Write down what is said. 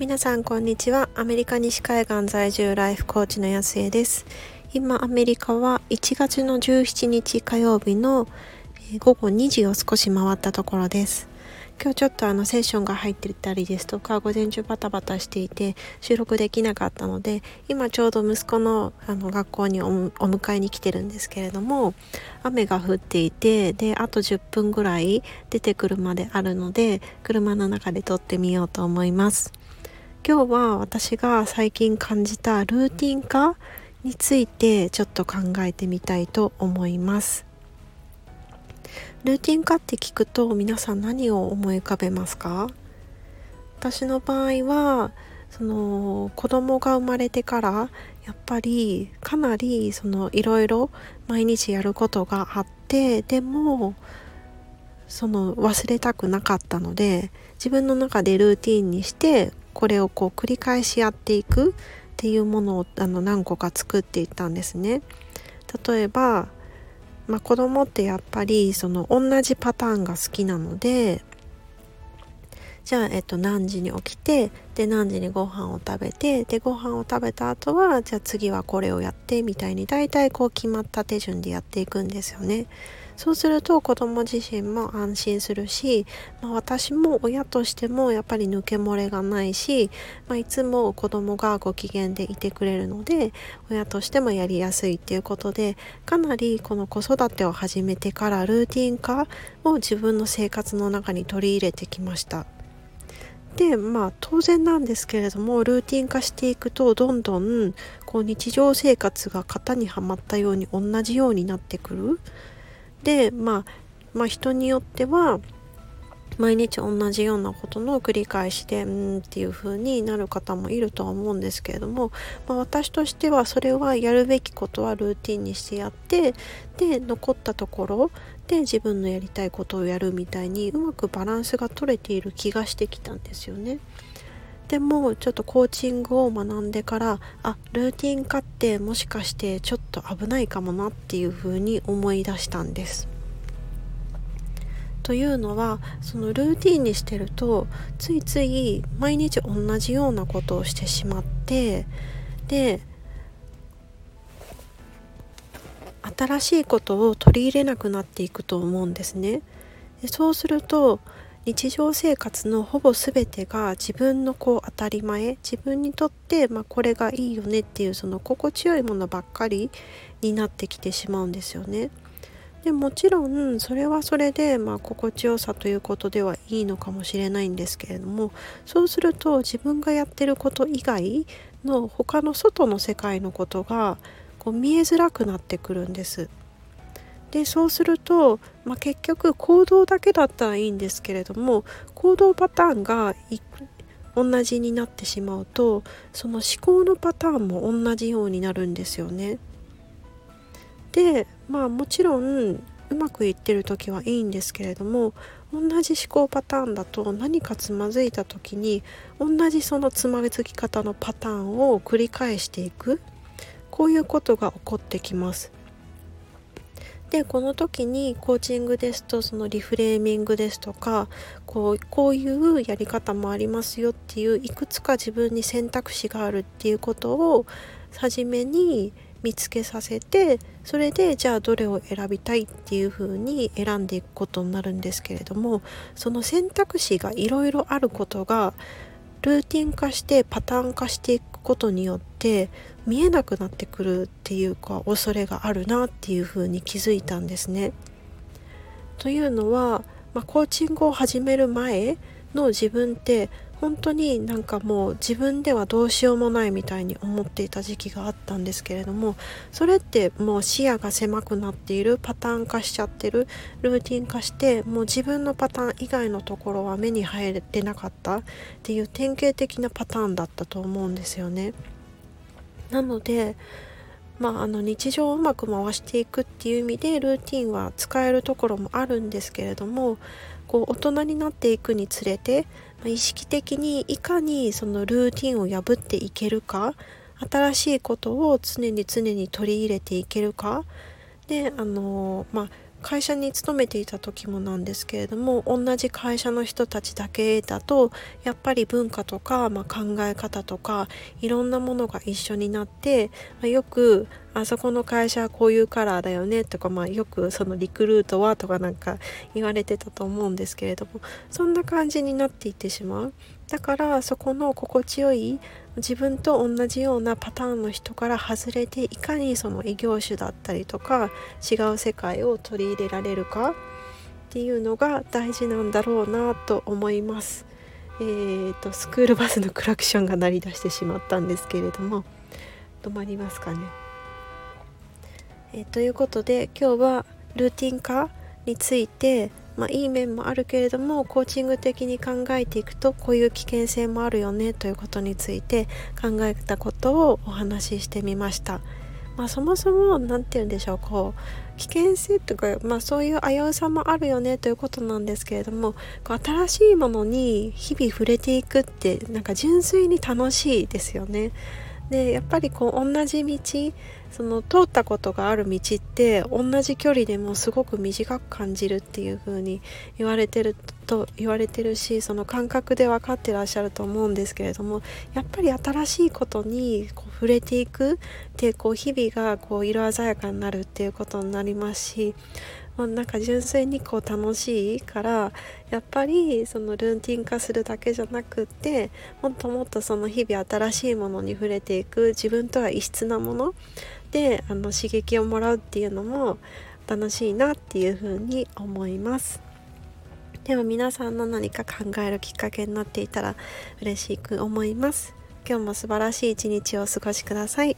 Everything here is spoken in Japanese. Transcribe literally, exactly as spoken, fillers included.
皆さんこんにちは。アメリカ西海岸在住ライフコーチの安江です。今アメリカはいちがつのじゅうしちにち火曜日の午後にじを少し回ったところです。今日ちょっとあのセッションが入ってたりですとか、午前中バタバタしていて収録できなかったので、今ちょうど息子のあの学校にお迎えに来てるんですけれども、雨が降っていて、であとじゅっぷんぐらい出てくるまであるので、車の中で撮ってみようと思います。今日は私が最近感じたルーティン化についてちょっと考えてみたいと思います。ルーティン化って聞くと皆さん何を思い浮かべますか？私の場合はその子供が生まれてからやっぱりかなりそのいろいろ毎日やることがあって、でもその忘れたくなかったので、自分の中でルーティンにしてこれをこう繰り返しやっていくっていうものをあの何個か作っていったんですね。例えば、まあ、子供ってやっぱりその同じパターンが好きなので、じゃあ、えっと、何時に起きて、で何時にご飯を食べて、でご飯を食べた後はじゃあ次はこれをやってみたいに、大体こう決まった手順でやっていくんですよね。そうすると子ども自身も安心するし、まあ、私も親としてもやっぱり抜け漏れがないし、まあ、いつも子どもがご機嫌でいてくれるので、親としてもやりやすいっていうことで、かなりこの子育てを始めてからルーティン化を自分の生活の中に取り入れてきました。で、まあ当然なんですけれども、ルーティン化していくとどんどんこう日常生活が型にはまったように同じようになってくる。で、まあ、まあ人によっては毎日同じようなことの繰り返しでうーんっていう風になる方もいるとは思うんですけれども、まあ、私としてはそれはやるべきことはルーティンにしてやって、で残ったところで自分のやりたいことをやるみたいに、うまくバランスが取れている気がしてきたんですよね。でもちょっとコーチングを学んでから、あ、ルーティン化ってもしかしてちょっと危ないかもなっていうふうに思い出したんです。というのは、そのルーティンにしてるとついつい毎日同じようなことをしてしまって、で新しいことを取り入れなくなっていくと思うんですね。でそうすると日常生活のほぼ全てが自分のこう当たり前、自分にとってまあこれがいいよねっていう、その心地よいものばっかりになってきてしまうんですよね。でもちろんそれはそれでまあ心地よさということではいいのかもしれないんですけれども、そうすると自分がやってること以外の他の外の世界のことがこう見えづらくなってくるんです。でそうすると、まあ、結局行動だけだったらいいんですけれども、行動パターンが同じになってしまうと、その思考のパターンも同じようになるんですよね。で、まあもちろんうまくいってる時はいいんですけれども、同じ思考パターンだと何かつまずいた時に同じそのつまずき方のパターンを繰り返していく、こういうことが起こってきます。でこの時にコーチングですと、そのリフレーミングですとか、こう、こういうやり方もありますよっていう、いくつか自分に選択肢があるっていうことを初めに見つけさせて、それでじゃあどれを選びたいっていうふうに選んでいくことになるんですけれども、その選択肢がいろいろあることがルーティン化してパターン化していくことによって見えなくなってくるっていうか、恐れがあるなっていうふうに気づいたんですね。というのは、まあ、コーチングを始める前の自分って本当になんかもう自分ではどうしようもないみたいに思っていた時期があったんですけれども、それってもう視野が狭くなっている、パターン化しちゃってる、ルーティン化してもう自分のパターン以外のところは目に入れなかったっていう典型的なパターンだったと思うんですよね。なので、まあ、あの日常をうまく回していくっていう意味でルーティンは使えるところもあるんですけれども、こう大人になっていくにつれて意識的にいかにそのルーティンを破っていけるか、新しいことを常に常に取り入れていけるかで、あのまあ会社に勤めていた時もなんですけれども、同じ会社の人たちだけだとやっぱり文化とか、まあ、考え方とかいろんなものが一緒になって、まあ、よくあそこの会社はこういうカラーだよねとか、まあ、よくそのリクルートはとかなんか言われてたと思うんですけれども、そんな感じになっていってしまう。だからそこの心地よい自分と同じようなパターンの人から外れて、いかにその異業種だったりとか違う世界を取り入れられるかっていうのが大事なんだろうなと思います。えーと、スクールバスのクラクションが鳴り出してしまったんですけれども、止まりますかね。えー、ということで今日はルーティン化について、まあ、いい面もあるけれどもコーチング的に考えていくとこういう危険性もあるよねということについて考えたことをお話ししてみました。まあ、そもそも何て言うんでしょう、こう危険性とか、まあ、そういう危うさもあるよねということなんですけれども、新しいものに日々触れていくってなんか純粋に楽しいですよね。でやっぱりこう同じ道、その通ったことがある道って同じ距離でもすごく短く感じるっていう風に言われてると言われてるし、その感覚で分かってらっしゃると思うんですけれども、やっぱり新しいことにこう触れていくで、こう日々がこう色鮮やかになるっていうことになりますし、まあ、なんか純粋にこう楽しいから、やっぱりそのルーティン化するだけじゃなくって、もっともっとその日々新しいものに触れていく、自分とは異質なものであの刺激をもらうっていうのも楽しいなっていうふうに思います。では皆さんの何か考えるきっかけになっていたら嬉しく思います。今日も素晴らしい一日をお過ごしください。